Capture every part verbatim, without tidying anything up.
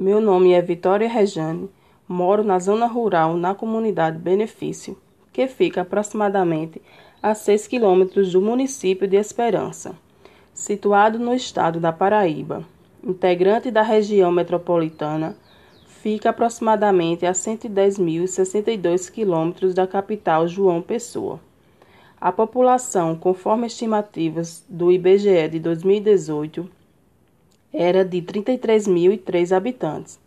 Meu nome é Vitória Regiane, moro na zona rural, na comunidade Benefício, que fica aproximadamente a seis quilômetros do município de Esperança, situado no estado da Paraíba. Integrante da região metropolitana, fica aproximadamente a cento e dez mil e sessenta e dois quilômetros da capital João Pessoa. A população, conforme estimativas do I B G E de dois mil e dezoito, era de trinta e três mil e três habitantes.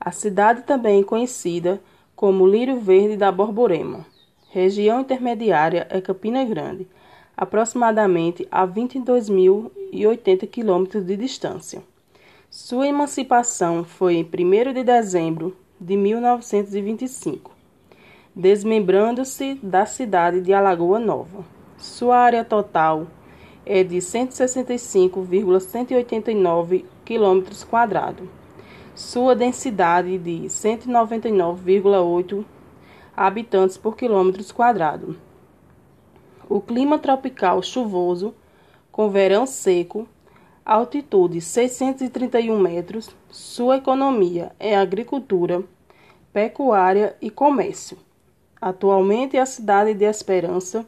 A cidade também é conhecida como Lírio Verde da Borborema. Região intermediária é Campina Grande, aproximadamente a vinte e dois mil e oitenta quilômetros de distância. Sua emancipação foi em primeiro de dezembro de mil novecentos e vinte e cinco, desmembrando-se da cidade de Alagoa Nova. Sua área total é de cento e sessenta e cinco vírgula cento e oitenta e nove quilômetros quadrados, sua densidade de cento e noventa e nove vírgula oito habitantes por quilômetro quadrado. O clima tropical chuvoso, com verão seco, altitude seiscentos e trinta e um metros, sua economia é agricultura, pecuária e comércio. Atualmente, a cidade de Esperança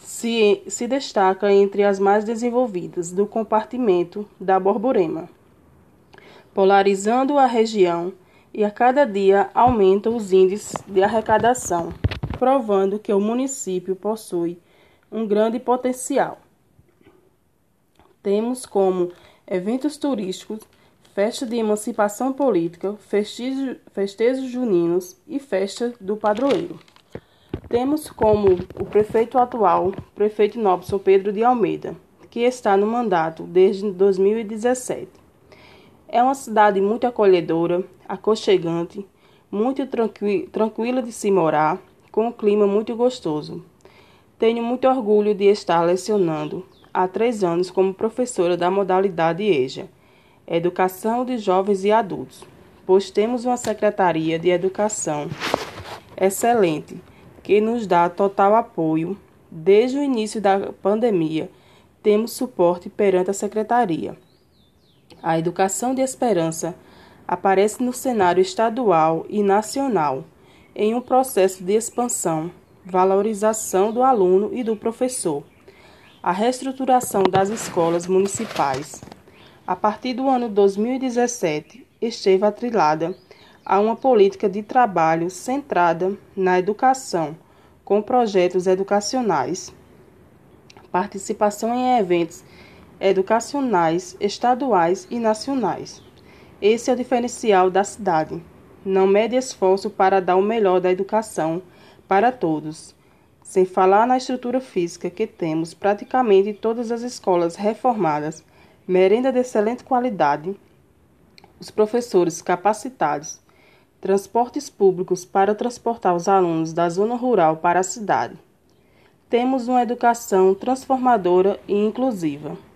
Se, se destaca entre as mais desenvolvidas do compartimento da Borborema, polarizando a região, e a cada dia aumentam os índices de arrecadação, provando que o município possui um grande potencial. Temos como eventos turísticos, festa de emancipação política, festejo, festejos juninos e festa do padroeiro. Temos como o prefeito atual, prefeito Nobson Pedro de Almeida, que está no mandato desde dois mil e dezessete. É uma cidade muito acolhedora, aconchegante, muito tranqui- tranquila de se morar, com um clima muito gostoso. Tenho muito orgulho de estar lecionando há três anos como professora da modalidade E J A, Educação de Jovens e Adultos, pois temos uma Secretaria de Educação excelente, que nos dá total apoio. Desde o início da pandemia, temos suporte perante a Secretaria. A educação de Esperança aparece no cenário estadual e nacional, em um processo de expansão, valorização do aluno e do professor, a reestruturação das escolas municipais. A partir do ano dois mil e dezessete, esteve atrelada a uma política de trabalho centrada na educação, com projetos educacionais, participação em eventos educacionais estaduais e nacionais. Esse é o diferencial da cidade. Não mede esforço para dar o melhor da educação para todos, sem falar na estrutura física que temos praticamente todas as escolas reformadas, merenda de excelente qualidade, os professores capacitados, transportes públicos para transportar os alunos da zona rural para a cidade. Temos uma educação transformadora e inclusiva.